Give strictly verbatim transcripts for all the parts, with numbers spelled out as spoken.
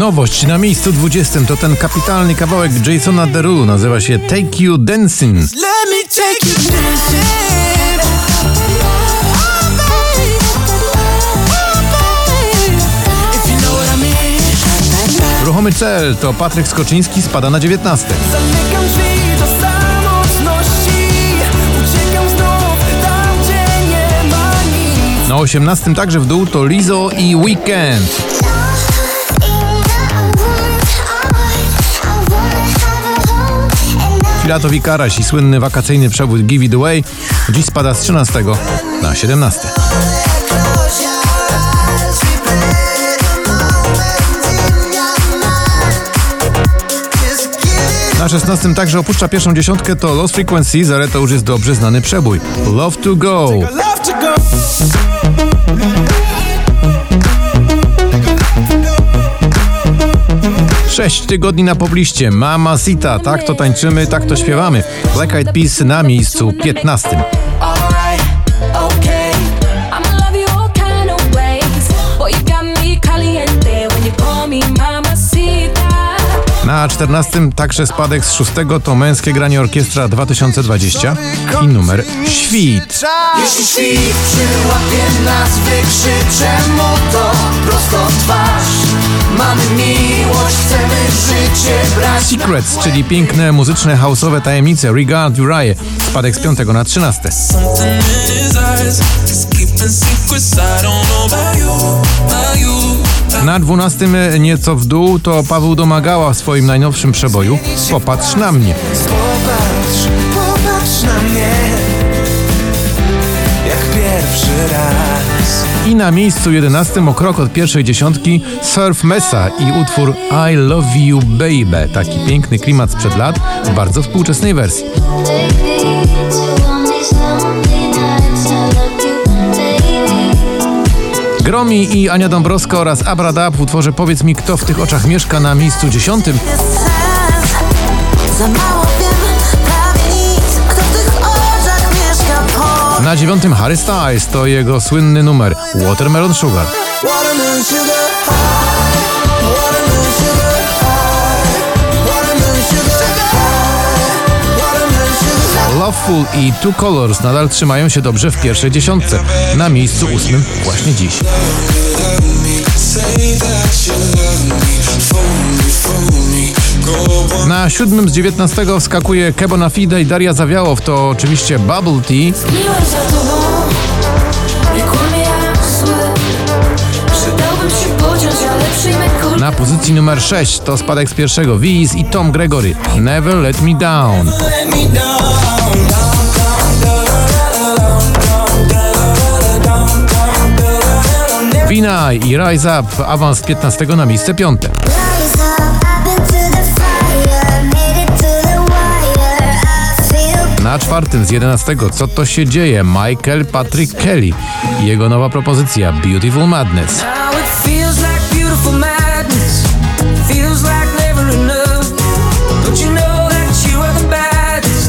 nowość na miejscu dwudziestym to ten kapitalny kawałek Jasona Derulo, nazywa się Take You Dancing. Ruchomy cel to Patryk Skoczyński, spada na dziewiętnaste. Na osiemnastym także w dół to Lizo i Weekend. Filato Karaś i słynny wakacyjny przebój Give It Away dziś spada z trzynastego na siedemnaste. Na szesnastym także opuszcza pierwszą dziesiątkę to Lost Frequencies, ale to już jest dobrze znany przebój Love To Go. Sześć tygodni na pobliście, Mama Sita, tak to tańczymy, tak to śpiewamy. Black Eyed Peas na miejscu piętnastym. Na czternastym także spadek z szóstego to męskie granie Orkiestra dwa tysiące dwadzieścia i numer Świt. Jeśli świt przyłapie nas, wykrzyczę mu to prosto w twarz. Mamy miłość, chcemy życie brać. Secrets, czyli piękne muzyczne house'owe tajemnice Regard Yuri, spadek z piątego na trzynastego. Na dwunastym nieco w dół to Paweł Domagała w swoim najnowszym przeboju Popatrz na mnie. Popatrz, popatrz na mnie, jak pierwszy raz. I na miejscu jedenastym o krok od pierwszej dziesiątki Surf Mesa i utwór I Love You Baby. Taki piękny klimat sprzed lat w bardzo współczesnej wersji. Gromi i Ania Dąbrowska oraz Abra Dab w utworze Powiedz Mi Kto W Tych Oczach Mieszka na miejscu dziesiątym. Na dziewiątym Harry Styles, to jego słynny numer Watermelon Sugar. Loveful i Two Colors nadal trzymają się dobrze w pierwszej dziesiątce, na miejscu ósmym właśnie dziś. Na siódmym z dziewiętnastego wskakuje Kebonafide i Daria Zawiałow, to oczywiście Bubble Tea. Na pozycji numer sześć to spadek z pierwszego Vize i Tom Gregory Never Let Me Down. Wina i Rise Up, awans piętnastego na miejsce piąte. Na czwartym z jedenastego co to się dzieje? Michael Patrick Kelly i jego nowa propozycja Beautiful Madness.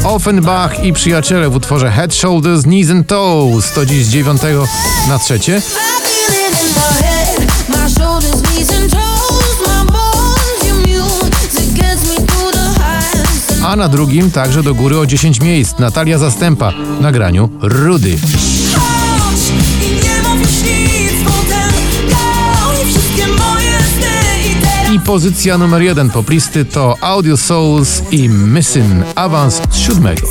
Offenbach i przyjaciele w utworze Head, Shoulders, Knees and Toes to dziś z dziewiątego na trzecie. A na drugim także do góry o dziesięć miejsc Natalia Zastępa w nagraniu Rudy. I pozycja numer jeden poplisty to Audio Souls i Missing, awans z siódmego.